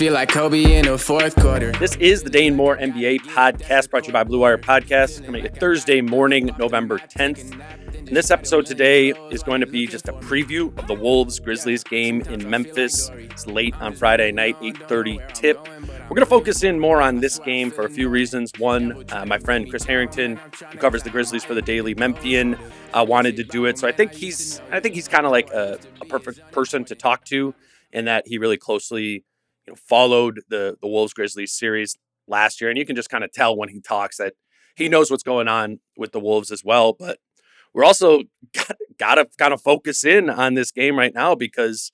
Feel like Kobe in the fourth quarter. This is the Dane Moore NBA podcast, brought to you by Blue Wire Podcast, coming Thursday morning, November 10th. And this episode today is going to be just a preview of the Wolves-Grizzlies game in Memphis. It's late on Friday night, 8:30 tip. We're going to focus in more on this game for a few reasons. One, my friend Chris Herrington, who covers the Grizzlies for the Daily Memphian, wanted to do it. So I think he's kind of like a perfect person to talk to, in that he really closely followed the Wolves-Grizzlies series last year. And you can just kind of tell when he talks that he knows what's going on with the Wolves as well. But we're also got to kind of focus in on this game right now, because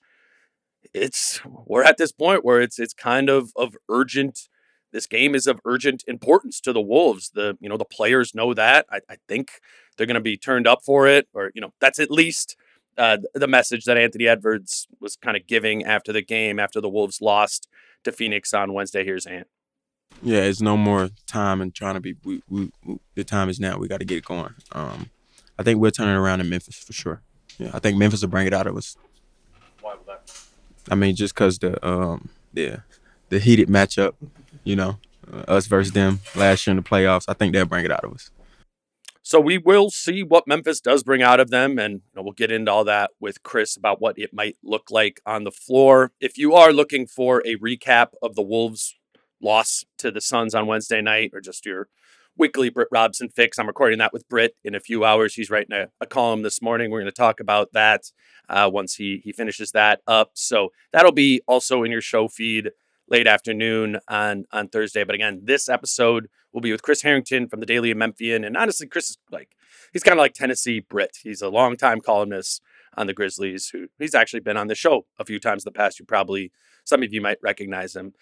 we're at this point where it's kind of urgent. This game is of urgent importance to the Wolves. The players know that. I think they're going to be turned up for it, or, that's at least the message that Anthony Edwards was kind of giving after the game, after the Wolves lost to Phoenix on Wednesday. Here's Ant. Yeah, it's no more time and trying to be. The time is now. We got to get it going. I think we're turning around in Memphis for sure. Yeah, I think Memphis will bring it out of us. Why would that? I mean, just because the heated matchup, us versus them last year in the playoffs. I think they'll bring it out of us. So we will see what Memphis does bring out of them, and we'll get into all that with Chris about what it might look like on the floor. If you are looking for a recap of the Wolves' loss to the Suns on Wednesday night, or just your weekly Britt Robson fix, I'm recording that with Britt in a few hours. He's writing a column this morning. We're going to talk about that once he finishes that up. So that'll be also in your show feed late afternoon on Thursday. But again, this episode will be with Chris Herrington from the Daily Memphian. And honestly, Chris is he's kind of like Tennessee Britt. He's a longtime columnist on the Grizzlies, who he's actually been on the show a few times in the past. Some of you might recognize him.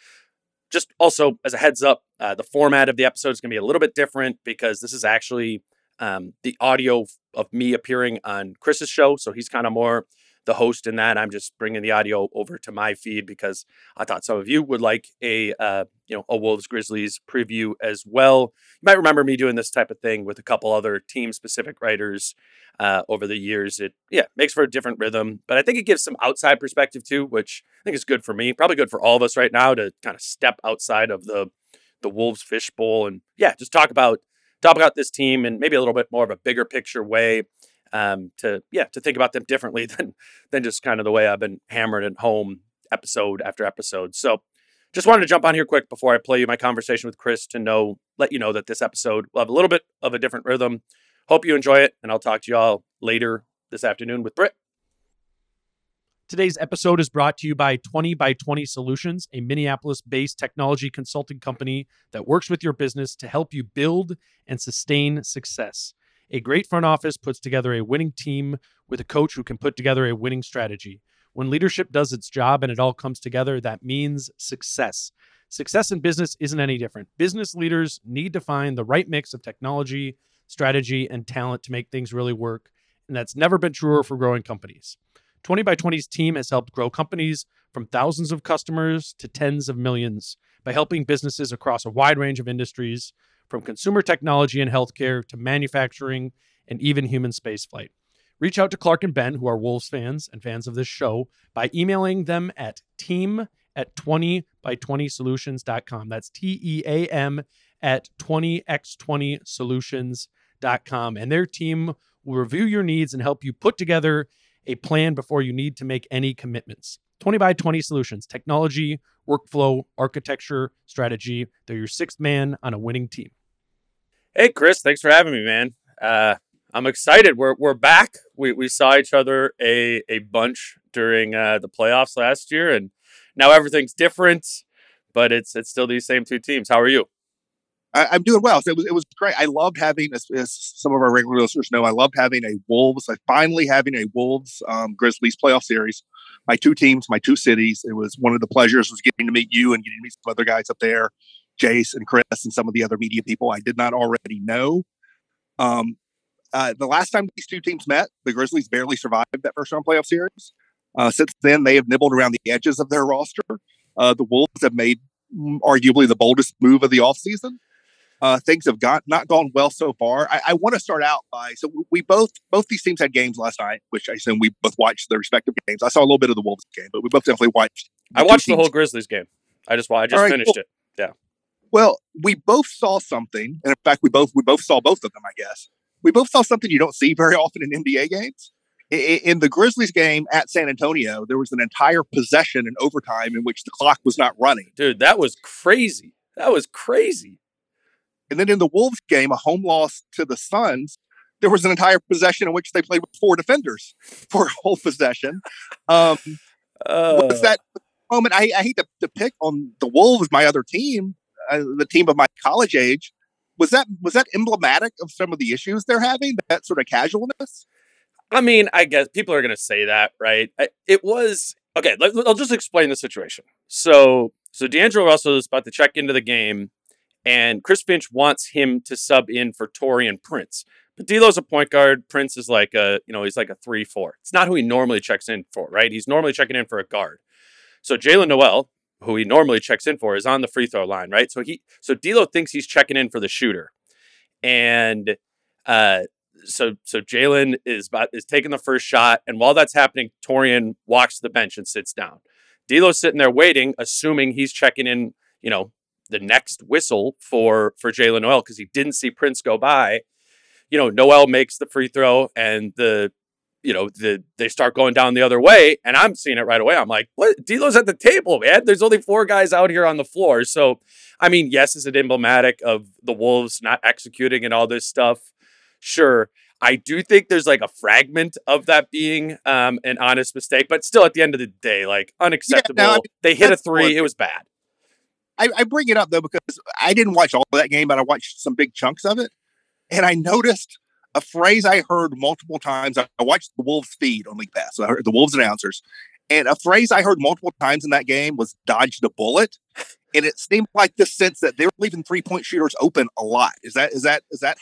Just also as a heads up, the format of the episode is going to be a little bit different, because this is actually the audio of me appearing on Chris's show. So he's kind of more the host in that. I'm just bringing the audio over to my feed, because I thought some of you would like a Wolves Grizzlies preview as well. You might remember me doing this type of thing with a couple other team specific writers over the years. It makes for a different rhythm, but I think it gives some outside perspective too, which I think is good for me, probably good for all of us right now, to kind of step outside of the Wolves fishbowl and just talk about this team in maybe a little bit more of a bigger picture way. To think about them differently than just kind of the way I've been hammered at home episode after episode. So just wanted to jump on here quick before I play you my conversation with Chris let you know that this episode will have a little bit of a different rhythm. Hope you enjoy it, and I'll talk to y'all later this afternoon with Britt. Today's episode is brought to you by 20 by 20 Solutions, a Minneapolis-based technology consulting company that works with your business to help you build and sustain success. A great front office puts together a winning team with a coach who can put together a winning strategy. When leadership does its job and it all comes together, that means success. Success in business isn't any different. Business leaders need to find the right mix of technology, strategy, and talent to make things really work. And that's never been truer for growing companies. 20 by 20's team has helped grow companies from thousands of customers to tens of millions by helping businesses across a wide range of industries, from consumer technology and healthcare to manufacturing and even human spaceflight. Reach out to Clark and Ben, who are Wolves fans and fans of this show, by emailing them at team@20by20solutions.com. That's team@20x20solutions.com. And their team will review your needs and help you put together a plan before you need to make any commitments. 20 by 20 Solutions, technology, workflow, architecture, strategy. They're your sixth man on a winning team. Hey, Chris, thanks for having me, man. I'm excited. We're back. We saw each other a bunch during the playoffs last year, and now everything's different, but it's still these same two teams. How are you? I'm doing well. So it was great. I loved having, as some of our regular listeners know, I loved having finally having a Wolves Grizzlies playoff series. My two teams, my two cities. It was one of the pleasures was getting to meet you and getting to meet some other guys up there, Jace and Chris and some of the other media people I did not already know. The last time these two teams met, the Grizzlies barely survived that first round playoff series. Since then, they have nibbled around the edges of their roster. The Wolves have made arguably the boldest move of the offseason. Things have not gone well so far. I want to start out by, so we both these teams had games last night, which I assume we both watched their respective games. I saw a little bit of the Wolves game, but we both definitely watched. I watched the whole Grizzlies game. I just finished it. Yeah. Well, we both saw something, and in fact, we both saw both of them. I guess we both saw something you don't see very often in NBA games. In the Grizzlies game at San Antonio, there was an entire possession in overtime in which the clock was not running. Dude, that was crazy. And then in the Wolves game, a home loss to the Suns, there was an entire possession in which they played with four defenders for a whole possession. What was that moment? I hate to pick on the Wolves, my other team, the team of my college age. Was that emblematic of some of the issues they're having? That sort of casualness? I mean, I guess people are going to say that, right? It was... Okay, I'll just explain the situation. So D'Angelo Russell is about to check into the game, and Chris Finch wants him to sub in for Torian Prince. But D'Lo's a point guard. Prince is like he's like a 3-4. It's not who he normally checks in for, right? He's normally checking in for a guard. So Jalen Noel, who he normally checks in for, is on the free throw line, right? So D'Lo thinks he's checking in for the shooter. And so Jalen is taking the first shot, and while that's happening, Torian walks to the bench and sits down. D'Lo's sitting there waiting, assuming he's checking in, the next whistle for Jalen Noel because he didn't see Prince go by. Noel makes the free throw, and they start going down the other way, and I'm seeing it right away. I'm like, what? D'Lo's at the table, man. There's only four guys out here on the floor. So, I mean, yes, is it emblematic of the Wolves not executing and all this stuff? Sure. I do think there's like a fragment of that being an honest mistake, but still at the end of the day, like unacceptable. Yeah, they hit a three. It was bad. I bring it up though, because I didn't watch all of that game, but I watched some big chunks of it. And I noticed a phrase I heard multiple times. I watched the Wolves feed on League Pass. So I heard the Wolves announcers, and a phrase I heard multiple times in that game was dodge the bullet. And it seemed like the sense that they were leaving 3-point shooters open a lot. Is that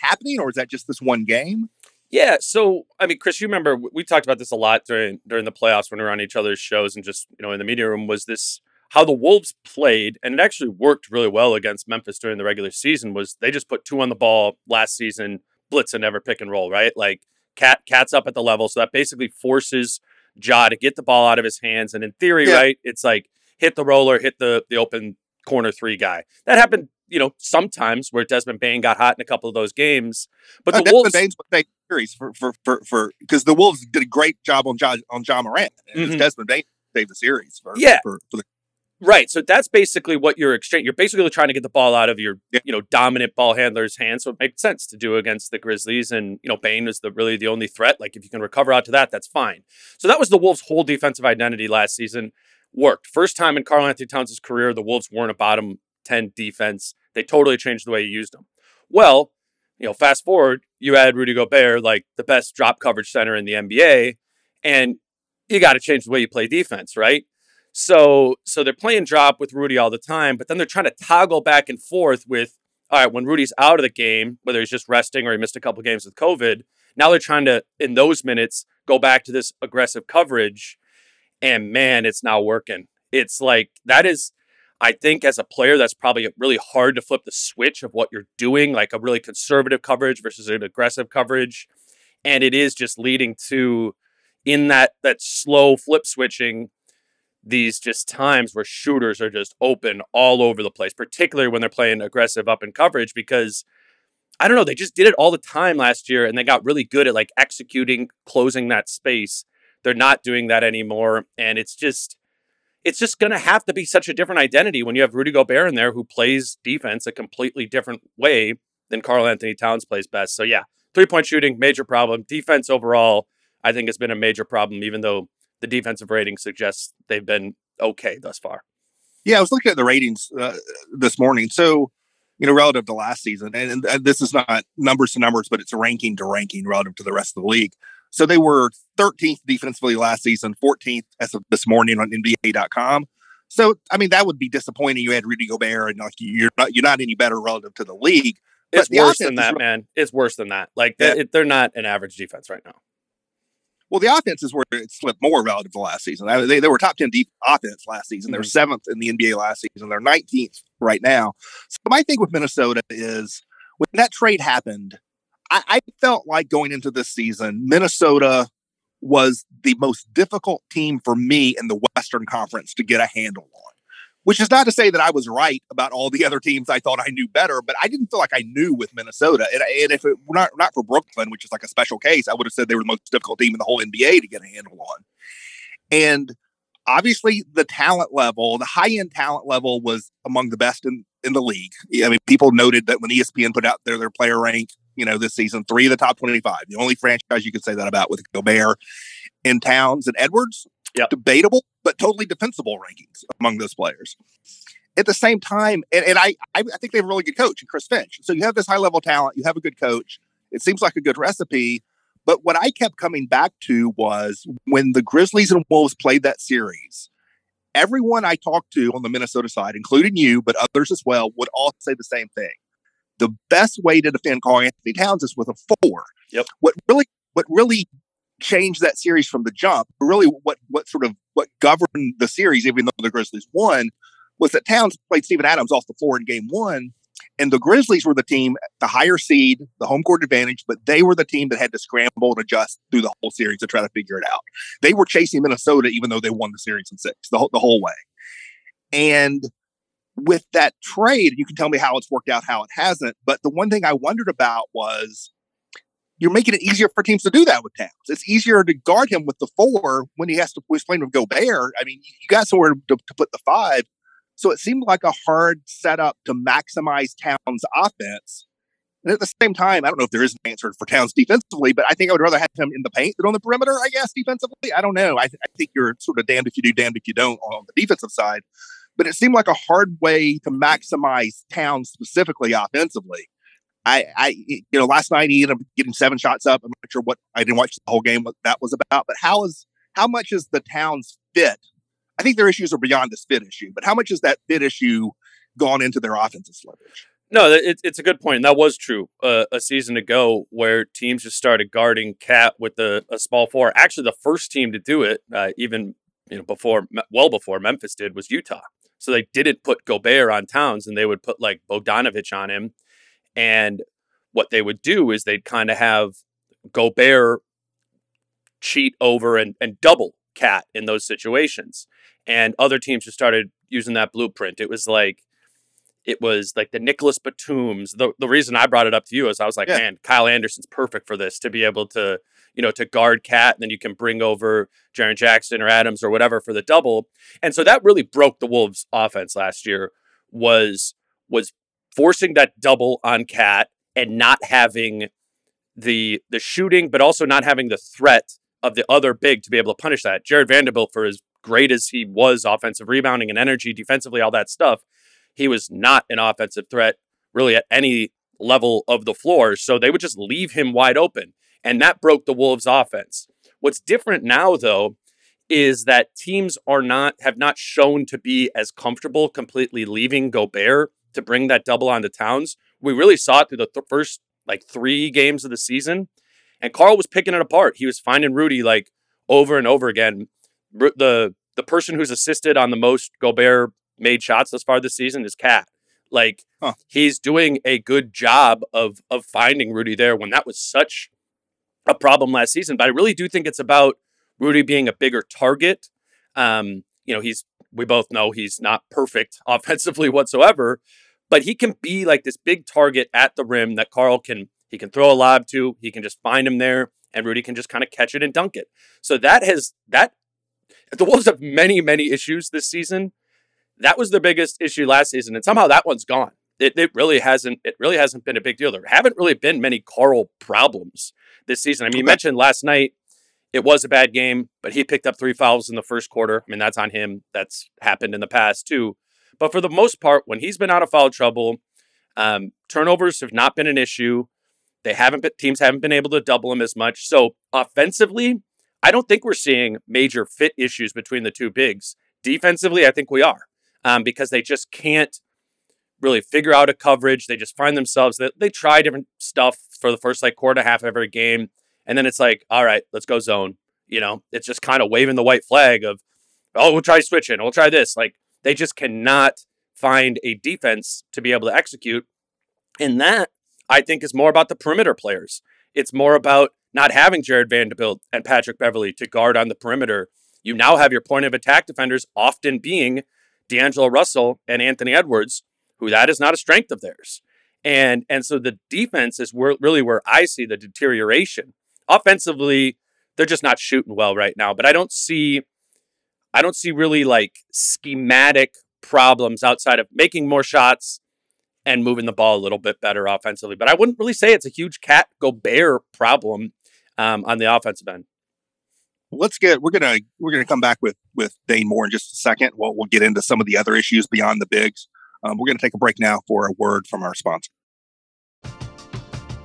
happening, or is that just this one game? Yeah. So, I mean, Chris, you remember we talked about this a lot during the playoffs when we were on each other's shows and just, in the media room, was this how the Wolves played. And it actually worked really well against Memphis during the regular season was they just put two on the ball last season, blitz and never pick and roll, right? Like Cat's up at the level. So that basically forces Ja to get the ball out of his hands. And in theory, right, it's like hit the roller, hit the open corner three guy. That happened, sometimes where Desmond Bain got hot in a couple of those games. But the Wolves... Desmond Bain's series because the Wolves did a great job on Ja Morant. And Desmond Bain saved the series. Right. So that's basically what you're exchanging. You're basically trying to get the ball out of your, dominant ball handler's hands. So it makes sense to do against the Grizzlies. And, Bain is really the only threat. Like if you can recover out to that, that's fine. So that was the Wolves' whole defensive identity last season. Worked. First time in Karl-Anthony Towns' career, the Wolves weren't a bottom 10 defense. They totally changed the way you used them. Well, fast forward, you add Rudy Gobert, like the best drop coverage center in the NBA, and you got to change the way you play defense, right? So they're playing drop with Rudy all the time, but then they're trying to toggle back and forth with, all right, when Rudy's out of the game, whether he's just resting or he missed a couple games with COVID, now they're trying to, in those minutes, go back to this aggressive coverage. And man, it's not working. It's like, that is, I think as a player, that's probably really hard to flip the switch of what you're doing, like a really conservative coverage versus an aggressive coverage. And it is just leading to, in that slow flip switching, these just times where shooters are just open all over the place, particularly when they're playing aggressive up in coverage, because I don't know, they just did it all the time last year and they got really good at like executing, closing that space. They're not doing that anymore. And it's just going to have to be such a different identity when you have Rudy Gobert in there who plays defense a completely different way than Karl-Anthony Towns plays best. So yeah, 3-point shooting, major problem. Defense overall, I think it's been a major problem, even though the defensive rating suggests they've been okay thus far. Yeah, I was looking at the ratings this morning. So, relative to last season, and this is not numbers to numbers, but it's ranking to ranking relative to the rest of the league. So they were 13th defensively last season, 14th as of this morning on NBA.com. So, I mean, that would be disappointing. You had Rudy Gobert and like you're not any better relative to the league. But it's worse than that, man. It's worse than that. Like they're not an average defense right now. Well, the offense is where it slipped more relative to last season. I mean, they were top 10 deep offense last season. They were 7th in the NBA last season. They're 19th right now. So my thing with Minnesota is when that trade happened, I felt like going into this season, Minnesota was the most difficult team for me in the Western Conference to get a handle on, which is not to say that I was right about all the other teams I thought I knew better, but I didn't feel like I knew with Minnesota. And if it were not for Brooklyn, which is like a special case, I would have said they were the most difficult team in the whole NBA to get a handle on. And obviously the talent level, the high-end talent level was among the best in the league. I mean, people noted that when ESPN put out their player rank, this season, 3 of the top 25, the only franchise you could say that about with Gobert and Towns and Edwards, Debatable, but totally defensible rankings among those players. At the same time, and I think they have a really good coach in Chris Finch. So you have this high level talent, you have a good coach. It seems like a good recipe. But what I kept coming back to was when the Grizzlies and Wolves played that series, everyone I talked to on the Minnesota side, including you, but others as well, would all say the same thing. The best way to defend Karl-Anthony Towns is with a 4. Yep. What really changed that series from the jump, really what governed the series, even though the Grizzlies won, was that Towns played Steven Adams off the floor in Game 1, and the Grizzlies were the team, the higher seed, the home court advantage, but they were the team that had to scramble and adjust through the whole series to try to figure it out. They were chasing Minnesota, even though they won the series in 6, the whole way. And with that trade, you can tell me how it's worked out, how it hasn't, but the one thing I wondered about was you're making it easier for teams to do that with Towns. It's easier to guard him with the 4 when he has to play with Gobert. I mean, you got somewhere to put the 5. So it seemed like a hard setup to maximize Towns' offense. And at the same time, I don't know if there is an answer for Towns defensively, but I think I would rather have him in the paint than on the perimeter, I guess, defensively. I don't know. I think you're sort of damned if you do, damned if you don't on the defensive side. But it seemed like a hard way to maximize Towns specifically offensively. I last night he ended up getting 7 shots up. I'm not sure what, I didn't watch the whole game, what that was about, but how much is the Towns fit? I think their issues are beyond this fit issue, but how much is that fit issue gone into their offensive leverage? No, it's a good point. And that was true a season ago where teams just started guarding Cat with a small 4. Actually, the first team to do it, even before Memphis did, was Utah. So they didn't put Gobert on Towns, and they would put like Bogdanovich on him. And what they would do is they'd kind of have Gobert cheat over and double Cat in those situations. And other teams just started using that blueprint. It was like the Nicholas Batums. The reason I brought it up to you is I was like, man, Kyle Anderson's perfect for this, to be able to, to guard Cat, and then you can bring over Jaren Jackson or Adams or whatever for the double. And so that really broke the Wolves' offense last year, was forcing that double on Cat and not having the shooting, but also not having the threat of the other big to be able to punish that. Jared Vanderbilt, for as great as he was offensive rebounding and energy defensively, all that stuff, he was not an offensive threat really at any level of the floor. So they would just leave him wide open. And that broke the Wolves' offense. What's different now, though, is that teams have not shown to be as comfortable completely leaving Gobert to bring that double onto Towns. We really saw it through the first like 3 games of the season. And Karl was picking it apart. He was finding Rudy like over and over again. The person who's assisted on the most Gobert made shots thus far this season is Cat. Like, He's doing a good job of finding Rudy there when that was such a problem last season, but I really do think it's about Rudy being a bigger target. We both know he's not perfect offensively whatsoever, but he can be like this big target at the rim that he can throw a lob to, he can just find him there, and Rudy can just kind of catch it and dunk it. So the Wolves have many, many issues this season. That was their biggest issue last season, and somehow that one's gone. It really hasn't been a big deal. There haven't really been many Karl problems this season. I mean, you mentioned last night, it was a bad game, but he picked up 3 fouls in the first quarter. I mean, that's on him. That's happened in the past too. But for the most part, when he's been out of foul trouble, turnovers have not been an issue. Teams haven't been able to double him as much. So offensively, I don't think we're seeing major fit issues between the two bigs. Defensively, I think we are, because they just can't really figure out a coverage. They just find themselves that they try different stuff for the first quarter and a half of every game. And then it's like, all right, let's go zone. It's just kind of waving the white flag of, oh, we'll try switching. We'll try this. They just cannot find a defense to be able to execute. And that, I think, is more about the perimeter players. It's more about not having Jared Vanderbilt and Patrick Beverley to guard on the perimeter. You now have your point of attack defenders often being D'Angelo Russell and Anthony Edwards, who that is not a strength of theirs. And so the defense is really where I see the deterioration. Offensively, they're just not shooting well right now, but I don't see really schematic problems outside of making more shots and moving the ball a little bit better offensively. But I wouldn't really say it's a huge Cat Gobert problem on the offensive end. We're gonna come back with Dane Moore in just a second. We'll get into some of the other issues beyond the bigs. We're going to take a break now for a word from our sponsor.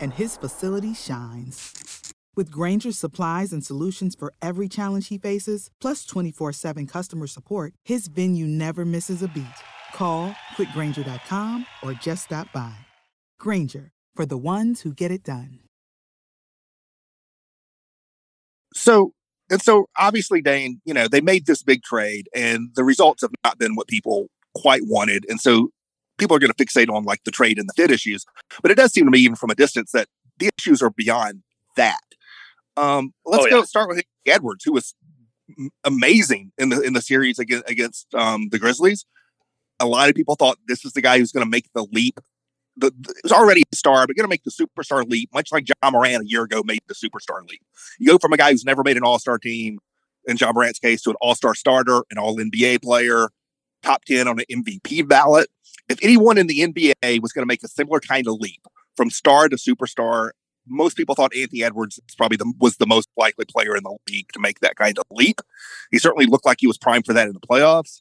and his facility shines. With Grainger's supplies and solutions for every challenge he faces, plus 24/7 customer support, his venue never misses a beat. Call quickgrainger.com or just stop by. Grainger, for the ones who get it done. So obviously, Dane, they made this big trade and the results have not been what people quite wanted. And so people are going to fixate on the trade and the fit issues, but it does seem to me, even from a distance, that the issues are beyond that. Let's start with Edwards, who was amazing in the series against the Grizzlies. A lot of people thought this is the guy who's going to make the leap. He was already a star, but going to make the superstar leap, much like Ja Morant a year ago made the superstar leap. You go from a guy who's never made an All-Star team, in Ja Morant's case, to an All-Star starter, an All-NBA player, top 10 on an MVP ballot. If anyone in the NBA was going to make a similar kind of leap from star to superstar, most people thought Anthony Edwards was the most likely player in the league to make that kind of leap. He certainly looked like he was primed for that in the playoffs.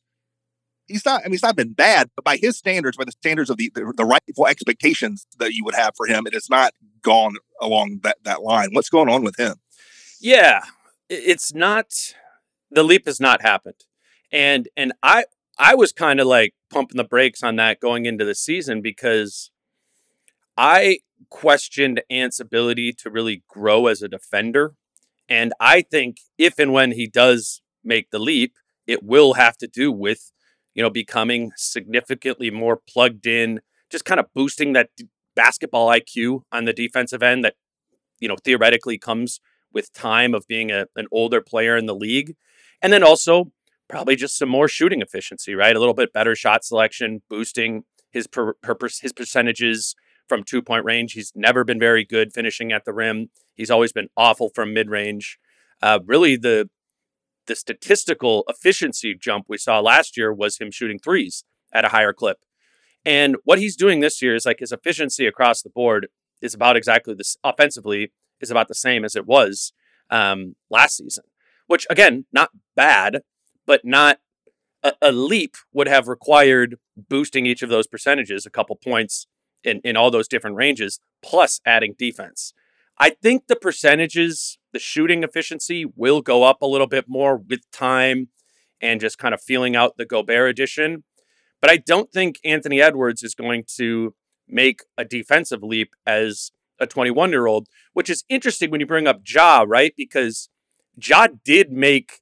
He's not been bad, but by his standards, by the standards of the rightful expectations that you would have for him, it has not gone along that line. What's going on with him? Yeah, the leap has not happened. And I was kind of pumping the brakes on that going into the season because I questioned Ant's ability to really grow as a defender. And I think if and when he does make the leap, it will have to do with, you know, becoming significantly more plugged in, just kind of boosting that basketball IQ on the defensive end that, you know, theoretically comes with time of being an older player in the league. And then also probably just some more shooting efficiency, right? A little bit better shot selection, boosting his percentages from 2-point range. He's never been very good finishing at the rim. He's always been awful from mid-range. Really, the statistical efficiency jump we saw last year was him shooting threes at a higher clip. And what he's doing this year is like his efficiency across the board is about exactly this offensively is about the same as it was last season, which, again, not bad, but not a leap would have required boosting each of those percentages a couple points in all those different ranges, plus adding defense. I think the percentages, the shooting efficiency will go up a little bit more with time and just kind of feeling out the Gobert addition. But I don't think Anthony Edwards is going to make a defensive leap as a 21-year-old, which is interesting when you bring up Ja, right? Because Ja did make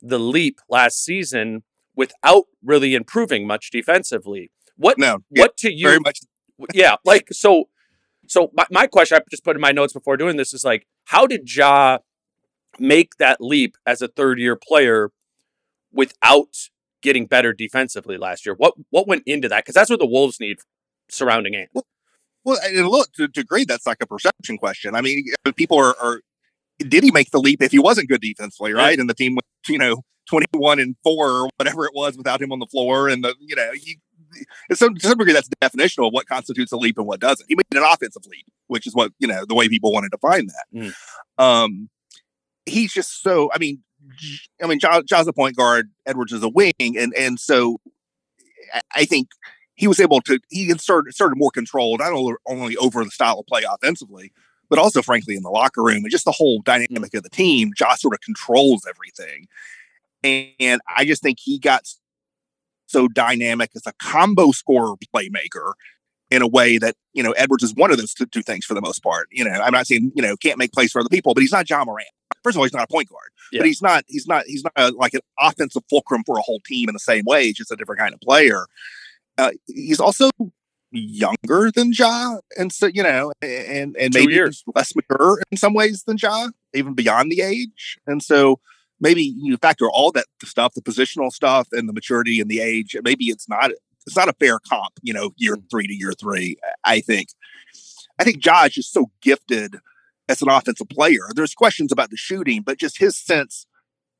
the leap last season without really improving much defensively. Very much. Yeah, like, so my question, I just put in my notes before doing this, is like, how did Ja make that leap as a third-year player without getting better defensively last year? What went into that? Because that's what the Wolves need surrounding Ant. Well, and look, to a degree, that's like a perception question. I mean, people are did he make the leap if he wasn't good defensively, right? And the team went, 21-4 or whatever it was without him on the floor. And, to some degree, that's the definition of what constitutes a leap and what doesn't. He made an offensive leap, which is what, the way people want to define that. He's just so, Ja's a point guard, Edwards is a wing. And so I think he was able to, he started more control, not only over the style of play offensively, but also, frankly, in the locker room and just the whole dynamic of the team. Ja sort of controls everything. And I just think he got so dynamic as a combo scorer playmaker in a way that, Edwards is one of those two things for the most part. I'm not saying, can't make plays for other people, but he's not Ja Morant. First of all, he's not a point guard, but he's not like an offensive fulcrum for a whole team in the same way. He's just a different kind of player. He's also younger than Ja, and so and maybe less mature in some ways than Ja, even beyond the age. And so maybe you factor all that stuff, the positional stuff, and the maturity and the age. Maybe it's not a fair comp, year 3 to year 3. I think Ja is just so gifted as an offensive player. There's questions about the shooting, but just his sense.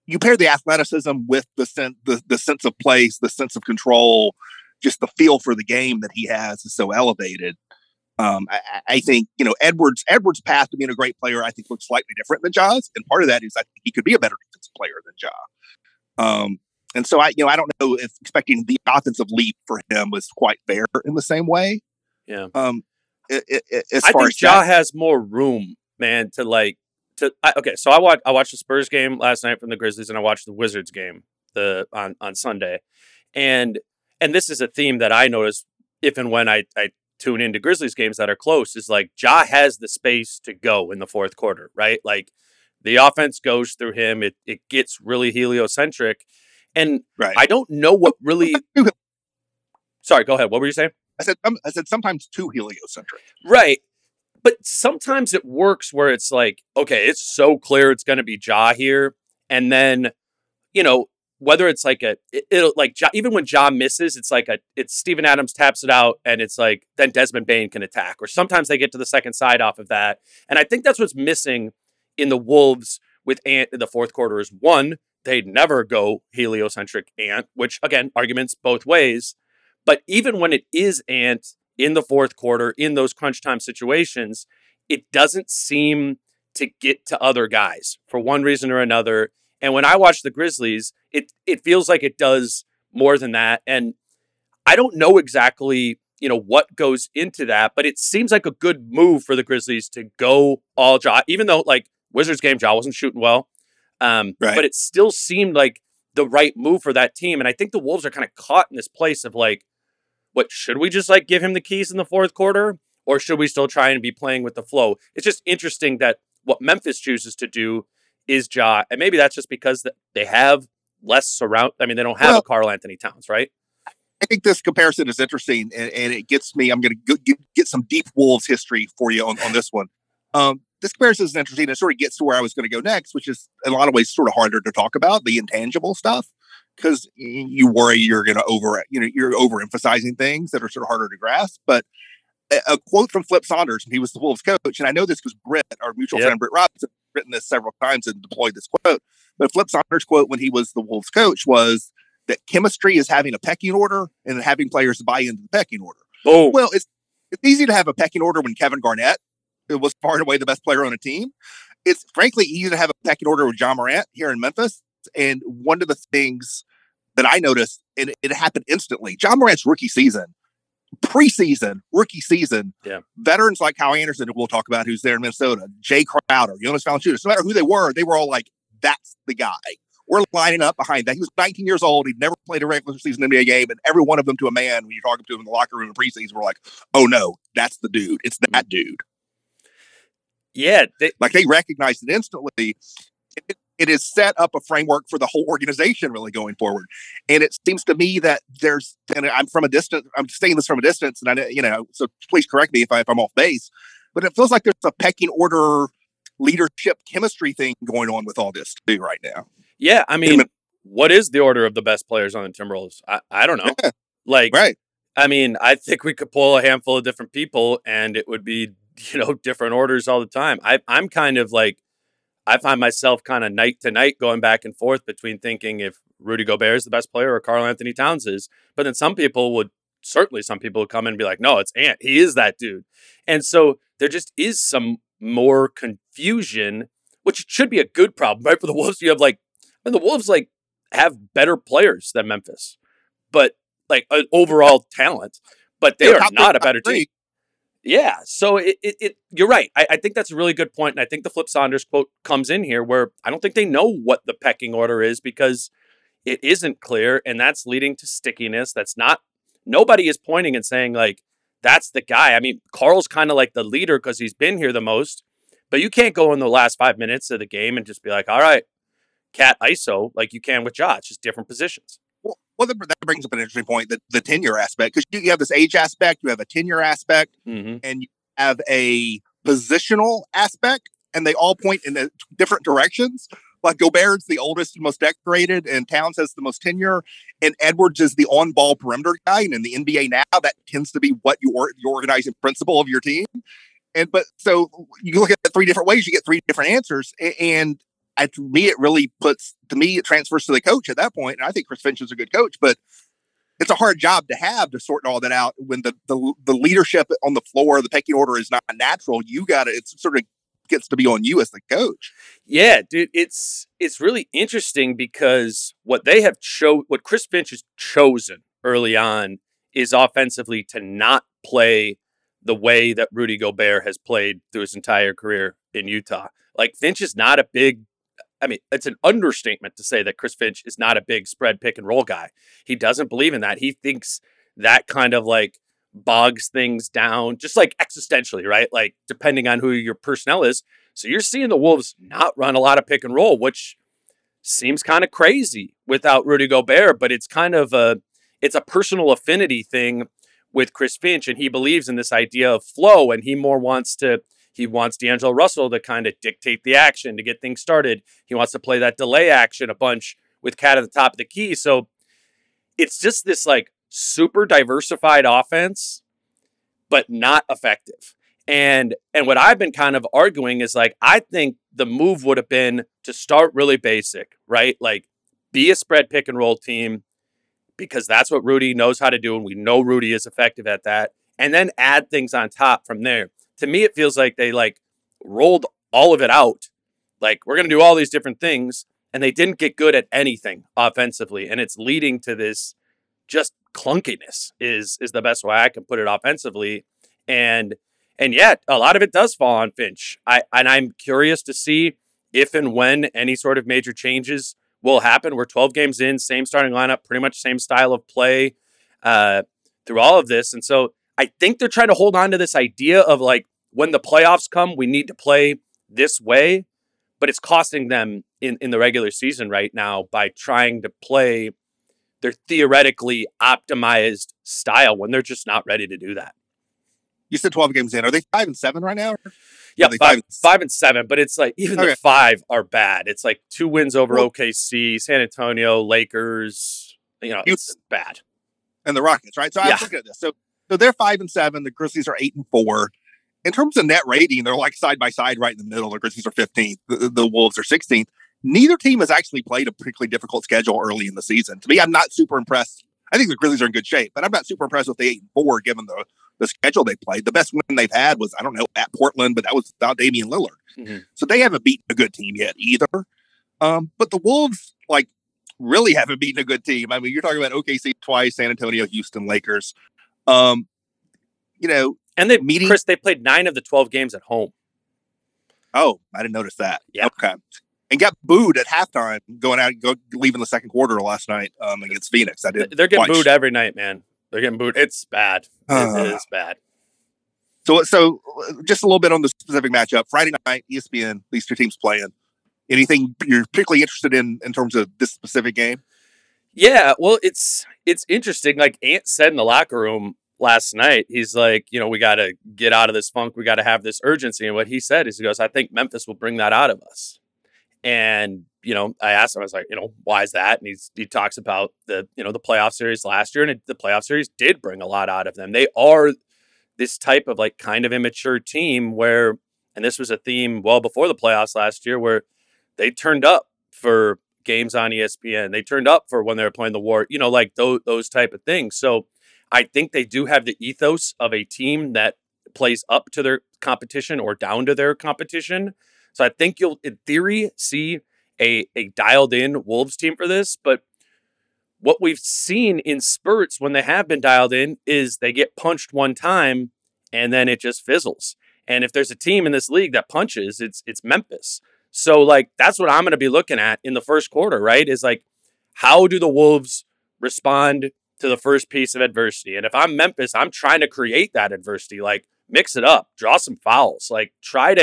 You pair the athleticism with the sense of place, the sense of control. Just the feel for the game that he has is so elevated. I think, Edwards' path to being a great player, I think, looks slightly different than Ja's. And part of that is I think he could be a better defensive player than Ja. And so I don't know if expecting the offensive leap for him was quite fair in the same way. Yeah. I think Ja has more room, man, so I watched the Spurs game last night from the Grizzlies, and I watched the Wizards game on Sunday. And this is a theme that I notice if and when I tune into Grizzlies games that are close, is like Ja has the space to go in the fourth quarter, right? Like the offense goes through him. It gets really heliocentric. And right. I don't know what really... Sorry, go ahead. What were you saying? I said sometimes too heliocentric. Right. But sometimes it works where it's like, okay, it's so clear it's going to be Ja here. And then, whether it's like even when Ja misses, it's Steven Adams taps it out, and it's like then Desmond Bain can attack, or sometimes they get to the second side off of that. And I think that's what's missing in the Wolves with Ant in the fourth quarter is one, they never go heliocentric Ant, which again, arguments both ways. But even when it is Ant in the fourth quarter, in those crunch time situations, it doesn't seem to get to other guys for one reason or another. And when I watch the Grizzlies, it feels like it does more than that. And I don't know exactly, what goes into that, but it seems like a good move for the Grizzlies to go all Ja, even though Wizards game Ja wasn't shooting well. But it still seemed like the right move for that team. And I think the Wolves are kind of caught in this place of what should we just give him the keys in the fourth quarter, or should we still try and be playing with the flow? It's just interesting that what Memphis chooses to do is Ja, and maybe that's just because they have less surround. I mean, they don't have a Karl-Anthony Towns, right? I think this comparison is interesting, and it gets me. I'm going to get some deep Wolves history for you on this one. This comparison is interesting. It sort of gets to where I was going to go next, which is in a lot of ways sort of harder to talk about, the intangible stuff, because you worry you're going to you're overemphasizing things that are sort of harder to grasp. But a quote from Flip Saunders, and he was the Wolves coach, and I know this because Britt, our mutual friend Britt Robinson, written this several times and deployed this quote. But Flip Saunders' quote when he was the Wolves coach was that chemistry is having a pecking order and having players buy into the pecking order. Oh, well, it's easy to have a pecking order when Kevin Garnett was far and away the best player on a team. It's frankly easy to have a pecking order with Ja Morant here in Memphis. And one of the things that I noticed, and it happened instantly, Ja Morant's rookie season, preseason, rookie season, veterans like Kyle Anderson, who we'll talk about, who's there in Minnesota, Jay Crowder, Jonas Valanciunas, no matter who they were all like, that's the guy. We're lining up behind that. He was 19 years old. He'd never played a regular season NBA game. And every one of them to a man, when you're talking to him in the locker room in preseason, we're like, oh no, that's the dude. It's that dude. Yeah. They recognized it instantly. It has set up a framework for the whole organization really going forward. And it seems to me that I'm saying this from a distance, and so please correct me if I'm off base, but it feels like there's a pecking order leadership chemistry thing going on with all this too right now. Yeah, I mean, what is the order of the best players on the Timberwolves? I don't know. Yeah, right. I mean, I think we could pull a handful of different people and it would be, different orders all the time. I'm kind of like, I find myself kind of night to night going back and forth between thinking if Rudy Gobert is the best player or Karl-Anthony Towns is. But then some people would come in and be like, no, it's Ant. He is that dude. And so there just is some more confusion, which should be a good problem, right? For the Wolves, you have and the Wolves have better players than Memphis, but overall talent, but they are not a better team. Yeah, so it you're right. I think that's a really good point, and I think the Flip Saunders quote comes in here where I don't think they know what the pecking order is because it isn't clear, and that's leading to stickiness. That's not. Nobody is pointing and saying that's the guy. I mean, Carl's kind of the leader because he's been here the most, but you can't go in the last 5 minutes of the game and just be like, all right, Cat ISO like you can with Ja. It's just different positions. Well, that brings up an interesting point, the tenure aspect, because you have this age aspect, you have a tenure aspect, and you have a positional aspect, and they all point in different directions. Gobert's the oldest and most decorated, and Towns has the most tenure, and Edwards is the on-ball perimeter guy, and in the NBA now, that tends to be what your organizing principle of your team. So you look at it three different ways, you get three different answers, and it transfers to the coach at that point. And I think Chris Finch is a good coach, but it's a hard job to have to sort all that out when the leadership on the floor, the pecking order is not natural. It sort of gets to be on you as the coach. Yeah, dude, it's really interesting because what Chris Finch has chosen early on is offensively to not play the way that Rudy Gobert has played through his entire career in Utah. Finch is not a big, it's an understatement to say that Chris Finch is not a big spread pick and roll guy. He doesn't believe in that. He thinks that kind of bogs things down, just existentially, right? Depending on who your personnel is. So you're seeing the Wolves not run a lot of pick and roll, which seems kind of crazy without Rudy Gobert, but it's kind of a personal affinity thing with Chris Finch. And he believes in this idea of flow, and he wants D'Angelo Russell to kind of dictate the action to get things started. He wants to play that delay action a bunch with Cat at the top of the key. So it's just this super diversified offense, but not effective. And what I've been kind of arguing is I think the move would have been to start really basic, right? Be a spread pick and roll team because that's what Rudy knows how to do. And we know Rudy is effective at that, and then add things on top from there. To me, it feels like they rolled all of it out. We're going to do all these different things, and they didn't get good at anything offensively. And it's leading to this just clunkiness is the best way I can put it offensively. And yet a lot of it does fall on Finch. I'm curious to see if and when any sort of major changes will happen. We're 12 games in, same starting lineup, pretty much same style of play through all of this. And so I think they're trying to hold on to this idea of when the playoffs come, we need to play this way, but it's costing them in the regular season right now by trying to play their theoretically optimized style when they're just not ready to do that. You said 12 games in. Are they 5-7 right now? Yeah, five and seven. But it's like even the five are bad. It's like 2 wins over OKC, San Antonio, Lakers. You know, it's bad. And the Rockets, right? So I was looking at this. So they're 5-7. The Grizzlies are 8-4. In terms of net rating, they're like side by side, right in the middle. The Grizzlies are 15th. The Wolves are 16th. Neither team has actually played a particularly difficult schedule early in the season. To me, I'm not super impressed. I think the Grizzlies are in good shape, but I'm not super impressed with the 8-4 given the schedule they played. The best win they've had was, I don't know, at Portland, but that was without Damian Lillard. Mm-hmm. So they haven't beaten a good team yet either. But the Wolves, like, really haven't beaten a good team. I mean, you're talking about OKC twice, San Antonio, Houston, Lakers. You know, and they played 9 of the 12 games at home. Oh, I didn't notice that. Yeah. Okay. And got booed at halftime leaving the second quarter last night against Phoenix. They're getting booed every night, man. They're getting booed. It's bad. It is bad. So just a little bit on the specific matchup. Friday night, ESPN, these two teams playing. Anything you're particularly interested in terms of this specific game? Yeah, well, it's interesting. Like Ant said in the locker room last night, he's like, you know, we got to get out of this funk. We got to have this urgency. And what he said is he goes, I think Memphis will bring that out of us. And, you know, I asked him, I was like, you know, why is that? And he talks about the playoff series last year, and the playoff series did bring a lot out of them. They are this type of like kind of immature team where, and this was a theme well before the playoffs last year, where they turned up for games on ESPN. They turned up for when they were playing the war, you know, like those type of things. So I think they do have the ethos of a team that plays up to their competition or down to their competition. So I think you'll, in theory, see a dialed-in Wolves team for this. But what we've seen in spurts when they have been dialed in is they get punched one time and then it just fizzles. And if there's a team in this league that punches, it's Memphis. So, like, that's what I'm going to be looking at in the first quarter, right? Is, like, how do the Wolves respond to the first piece of adversity? And if I'm Memphis, I'm trying to create that adversity. Like, mix it up. Draw some fouls. Like, try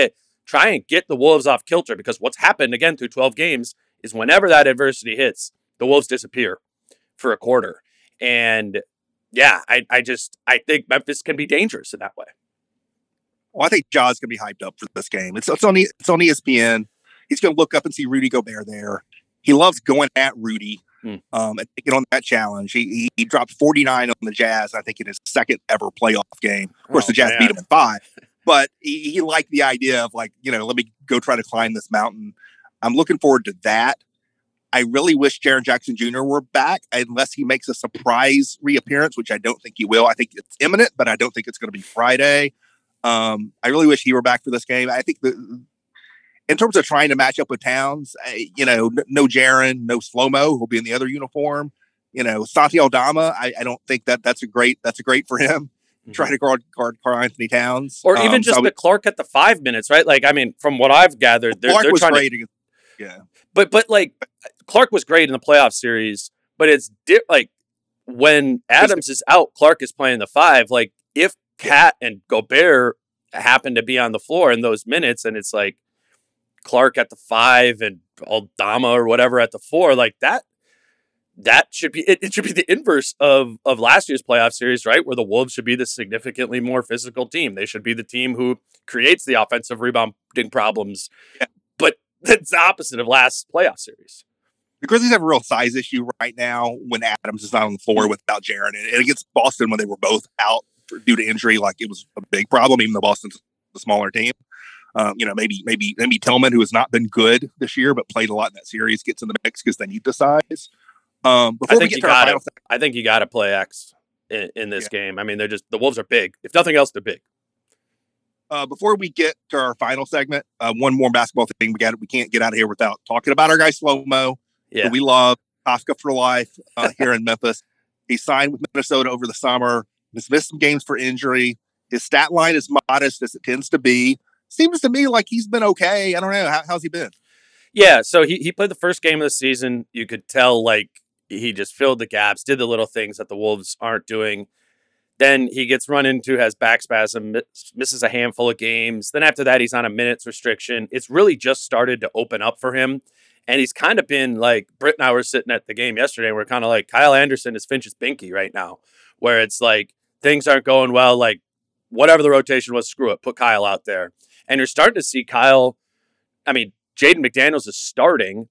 and get the Wolves off kilter, because what's happened again through 12 games is whenever that adversity hits, the Wolves disappear for a quarter. And yeah, I think Memphis can be dangerous in that way. Well, I think Ja's going to be hyped up for this game. It's on ESPN. He's going to look up and see Rudy Gobert there. He loves going at Rudy and taking on that challenge. He dropped 49 on the Jazz, I think, in his second ever playoff game. Of course, the Jazz beat him in 5. But he liked the idea of, like, you know, let me go try to climb this mountain. I'm looking forward to that. I really wish Jaren Jackson Jr. were back, unless he makes a surprise reappearance, which I don't think he will. I think it's imminent, but I don't think it's going to be Friday. I really wish he were back for this game. I think in terms of trying to match up with Towns, no Jaren, no Slow-Mo, he'll be in the other uniform. You know, Santi Aldama, I don't think that's a great for him. Try to guard Karl-Anthony Towns. Or even just the Clark at the 5 minutes, right? Like, I mean, from what I've gathered, Clark was great. Yeah. But like, Clark was great in the playoff series, but it's like, when Adams is out, Clark is playing the 5. Like, if Cat and Gobert happen to be on the floor in those minutes, and it's like, Clark at the 5 and Aldama or whatever at the 4, like, that should be it. It should be the inverse of last year's playoff series, right? Where the Wolves should be the significantly more physical team. They should be the team who creates the offensive rebounding problems. Yeah. But that's the opposite of last playoff series. The Grizzlies have a real size issue right now when Adams is not on the floor without Jaren. And against Boston, when they were both out due to injury, like, it was a big problem, even though Boston's a smaller team. Maybe Tillman, who has not been good this year, but played a lot in that series, gets in the mix because they need the size. I think you got to play X in this game. I mean, the Wolves are big. If nothing else, they're big. Before we get to our final segment, one more basketball thing. We can't get out of here without talking about our guy Slow-Mo. Yeah, we love Kafka for life here in Memphis. He signed with Minnesota over the summer. He's missed some games for injury. His stat line is modest as it tends to be. Seems to me like he's been okay. I don't know. How's he been? Yeah, so he played the first game of the season. You could tell, like, he just filled the gaps, did the little things that the Wolves aren't doing. Then he gets run into, has back spasm, misses a handful of games. Then after that, he's on a minutes restriction. It's really just started to open up for him. And he's kind of been like, Britt and I were sitting at the game yesterday, and we're kind of like, Kyle Anderson is Finch's binky right now, where it's like things aren't going well. Like, whatever the rotation was, screw it, put Kyle out there. And you're starting to see Kyle. I mean, Jaden McDaniels is starting,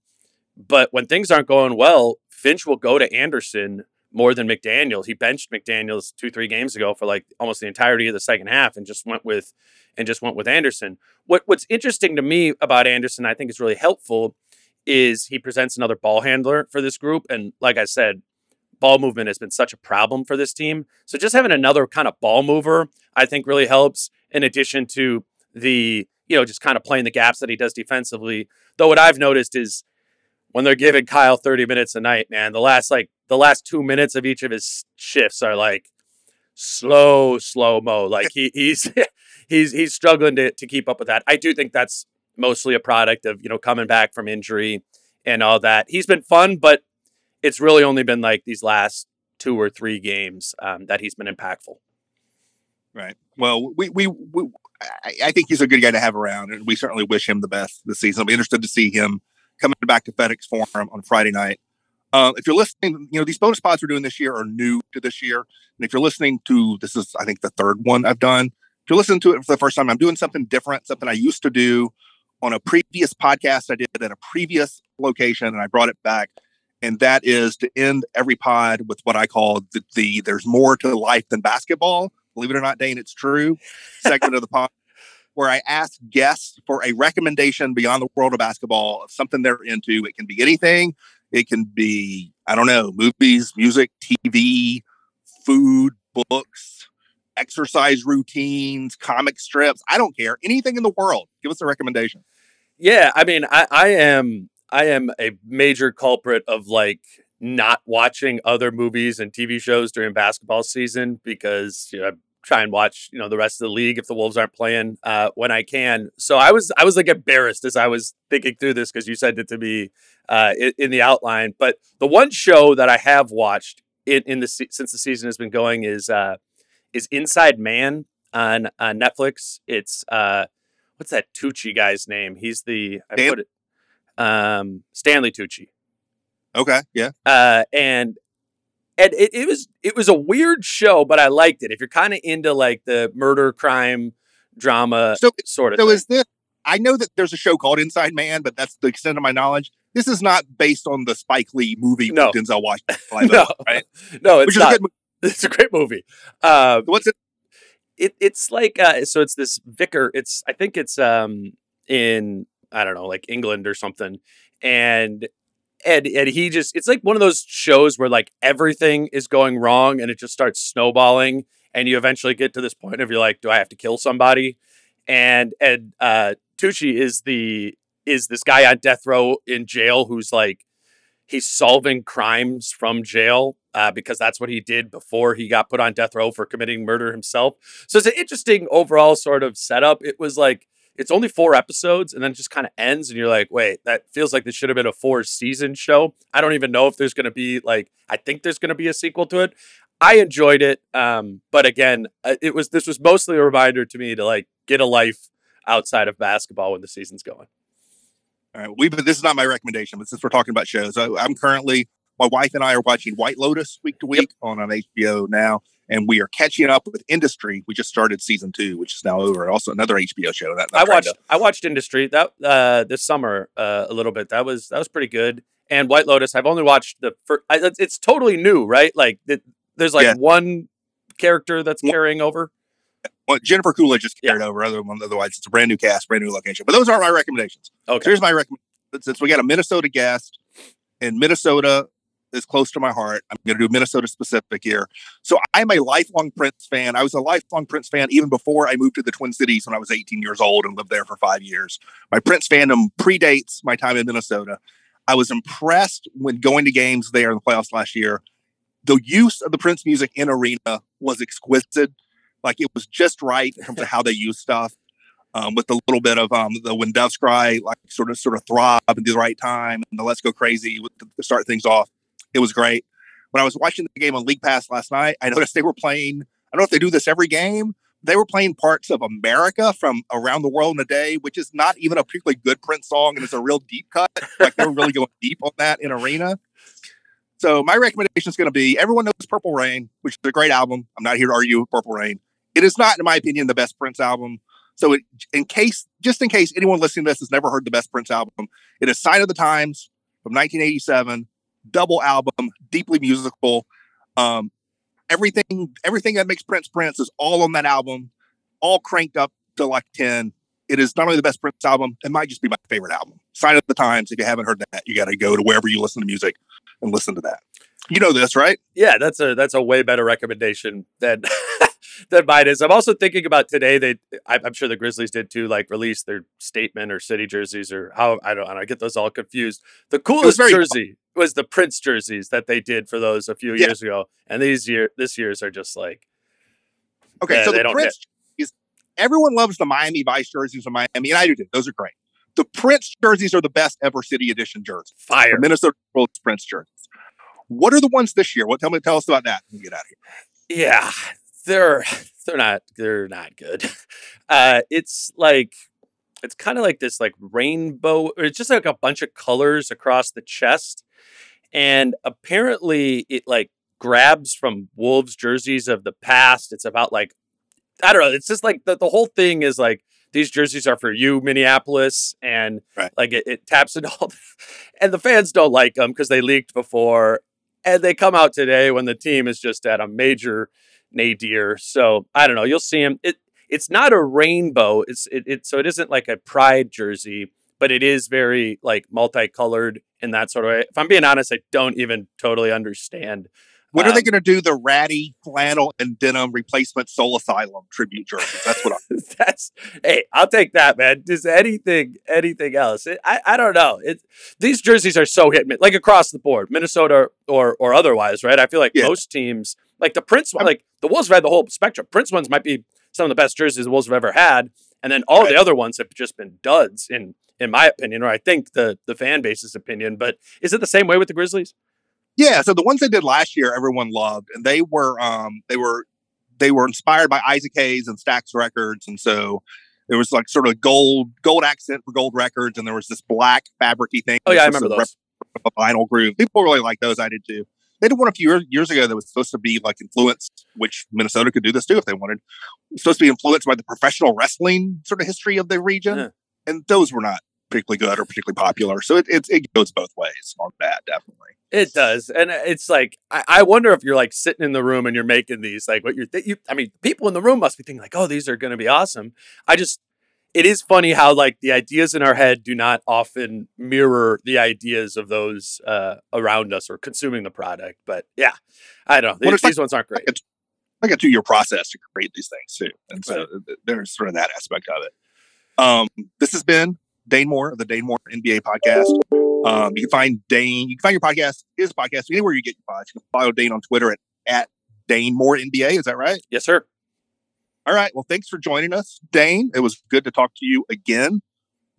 but when things aren't going well, Finch will go to Anderson more than McDaniels. He benched McDaniels 2-3 games ago for like almost the entirety of the second half, and just went with Anderson. What's interesting to me about Anderson, I think is really helpful, is he presents another ball handler for this group. And like I said, ball movement has been such a problem for this team. So just having another kind of ball mover, I think really helps, in addition to the, you know, just kind of playing the gaps that he does defensively. Though what I've noticed is when they're giving Kyle 30 minutes a night, man, the last 2 minutes of each of his shifts are like slow mo. Like he's struggling to keep up with that. I do think that's mostly a product of, you know, coming back from injury and all that. He's been fun, but it's really only been like these last 2 or 3 games that he's been impactful. Right. Well, I think he's a good guy to have around, and we certainly wish him the best this season. I'll be interested to see him coming back to FedEx Forum on Friday night. If you're listening, you know, these bonus pods we're doing this year are new to this year. And if you're listening to, this is, I think, the third one I've done. If you're listening to it for the first time, I'm doing something different, something I used to do on a previous podcast I did at a previous location, and I brought it back. And that is to end every pod with what I call the there's more to life than basketball. Believe it or not, Dane, it's true. Segment of the pod where I ask guests for a recommendation beyond the world of basketball of something they're into. It can be anything. It can be, I don't know, movies, music, TV, food, books, exercise routines, comic strips. I don't care. Anything in the world. Give us a recommendation. Yeah, I mean, I am a major culprit of like not watching other movies and TV shows during basketball season, because, you know, I try and watch, you know, the rest of the league if the Wolves aren't playing when I can. So I was like embarrassed as I was thinking through this, because you said it to me in the outline. But the one show that I have watched since the season has been going is Inside Man on Netflix. It's what's that Tucci guy's name? He's the Stanley Tucci. Okay. Yeah. And it was a weird show, but I liked it. If you're kind of into like the murder crime drama sort of thing. Is this, I know that there's a show called Inside Man, but that's the extent of my knowledge. This is not based on the Spike Lee movie. No. Denzel Washington. No. Right? No, it's not. It's a great movie. What's it? It's like, so it's this vicar. I think it's in, I don't know, like England or something. And he just, it's like one of those shows where like everything is going wrong and it just starts snowballing, and you eventually get to this point of, you're like, do I have to kill somebody? And Tucci is this guy on death row in jail who's like, he's solving crimes from jail because that's what he did before he got put on death row for committing murder himself. So it's an interesting overall sort of setup. It was like, it's only 4 episodes, and then it just kind of ends, and you're like, wait, that feels like this should have been a 4-season show. I don't even know if there's going to be, like, I think there's going to be a sequel to it. I enjoyed it, but again, this was mostly a reminder to me to, like, get a life outside of basketball when the season's going. All right, this is not my recommendation, but since we're talking about shows, my wife and I are watching White Lotus week to week on HBO now. And we are catching up with Industry. We just started season 2, which is now over. Also, another HBO show. I watched Industry that this summer a little bit. That was pretty good. And White Lotus, I've only watched the first. It's totally new, right? Like there's like one character that's carrying over. Well, Jennifer Coolidge just carried over. Otherwise, it's a brand new cast, brand new location. But those aren't my recommendations. Okay. So here's my recommendation. Since we got a Minnesota guest, and Minnesota is close to my heart, I'm going to do Minnesota specific here. So I'm a lifelong Prince fan. I was a lifelong Prince fan even before I moved to the Twin Cities when I was 18 years old and lived there for 5 years. My Prince fandom predates my time in Minnesota. I was impressed when going to games there in the playoffs last year. The use of the Prince music in arena was exquisite. Like, it was just right in terms of how they use stuff, with a little bit of the When Doves Cry, like sort of throb at the right time, and the Let's Go Crazy to start things off. It was great. When I was watching the game on League Pass last night, I noticed they were playing, I don't know if they do this every game, they were playing parts of America from Around the World in a Day, which is not even a particularly good Prince song, and it's a real deep cut. Like, they're really going deep on that in Arena. So my recommendation is going to be, everyone knows Purple Rain, which is a great album. I'm not here to argue with Purple Rain. It is not, in my opinion, the best Prince album. So in case anyone listening to this has never heard the best Prince album, it is Sign of the Times from 1987, double album, deeply musical. Everything that makes Prince is all on that album, all cranked up to like 10. It is not only the best Prince album, it might just be my favorite album. Sign of the Times, if you haven't heard that, you got to go to wherever you listen to music and listen to that. You know this, right? Yeah, that's a way better recommendation than than mine is. I'm also thinking about today. I'm sure the Grizzlies did too. Like, release their statement or city jerseys or how I get those all confused. The coolest jersey was the Prince jerseys that they did for those a few years ago, and this year's are just like okay. So the Prince jerseys, everyone loves the Miami Vice jerseys of Miami, and I do too. Those are great. The Prince jerseys are the best ever City Edition jerseys. Fire. The Minnesota Timberwolves Prince jerseys. What are the ones this year? What tell us about that when we get out of here? Yeah. They're not good. It's kind of like this like rainbow. It's just like a bunch of colors across the chest, and apparently it like grabs from Wolves jerseys of the past. It's about like, I don't know. It's just like the whole thing is like, these jerseys are for you, Minneapolis, and right. Like it taps into all. And the fans don't like them because they leaked before, and they come out today when the team is just at a major nadir. So I don't know. You'll see him. It's not a rainbow. So it isn't like a pride jersey, but it is very like multicolored in that sort of way. If I'm being honest, I don't even totally understand. When are they going to do the ratty flannel and denim replacement Soul Asylum tribute jerseys? That's what I'm. Hey, I'll take that, man. Just anything else? I don't know. These jerseys are so hit, like across the board, Minnesota or otherwise, right? I feel like most teams, like the Prince one, like the Wolves have had the whole spectrum. Prince ones might be some of the best jerseys the Wolves have ever had, and then all the other ones have just been duds, in my opinion, or I think the fan base's opinion. But is it the same way with the Grizzlies? Yeah, so the ones they did last year, everyone loved, and they were inspired by Isaac Hayes and Stax Records, and so there was like sort of gold accent for Gold Records, and there was this black fabricy thing. Oh yeah, I remember those. A vinyl groove. People really like those. I did too. They did one a few years ago that was supposed to be like influenced, which Minnesota could do this too if they wanted. It was supposed to be influenced by the professional wrestling sort of history of the region, and those were not particularly good or particularly popular. So it goes both ways on that, definitely. It does. And it's like, I wonder if you're like sitting in the room and you're making these, like what you're people in the room must be thinking like, oh, these are going to be awesome. It is funny how like the ideas in our head do not often mirror the ideas of those around us or consuming the product. But yeah, I don't know. These ones aren't great. It's like a two-year process to create these things too. And so there's sort of that aspect of it. This has been Dane Moore of the Dane Moore NBA podcast. You can find his podcast anywhere you get your pods. You can follow Dane on Twitter at Dane Moore NBA. Is that right? Yes, sir. All right. Well, thanks for joining us, Dane. It was good to talk to you again.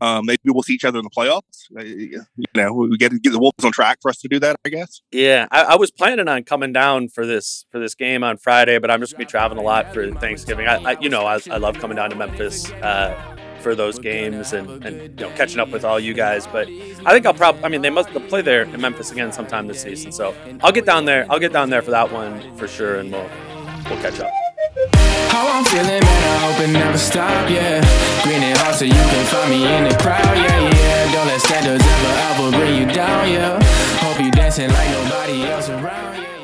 Maybe we'll see each other in the playoffs. We get to get the Wolves on track for us to do that, I guess. Yeah, I was planning on coming down for this game on Friday, but I'm just gonna be traveling a lot for Thanksgiving. I love coming down to Memphis. For those games and catching up with all you guys, but I think they'll play there in Memphis again sometime this season, so I'll get down there for that one for sure, and we'll catch up. How I'm feeling, man, I hope it never stop, yeah. Green and hard, so you can find me in the crowd, yeah. Don't let standards ever bring you down, yeah. Hope you dancing like nobody else around, yeah.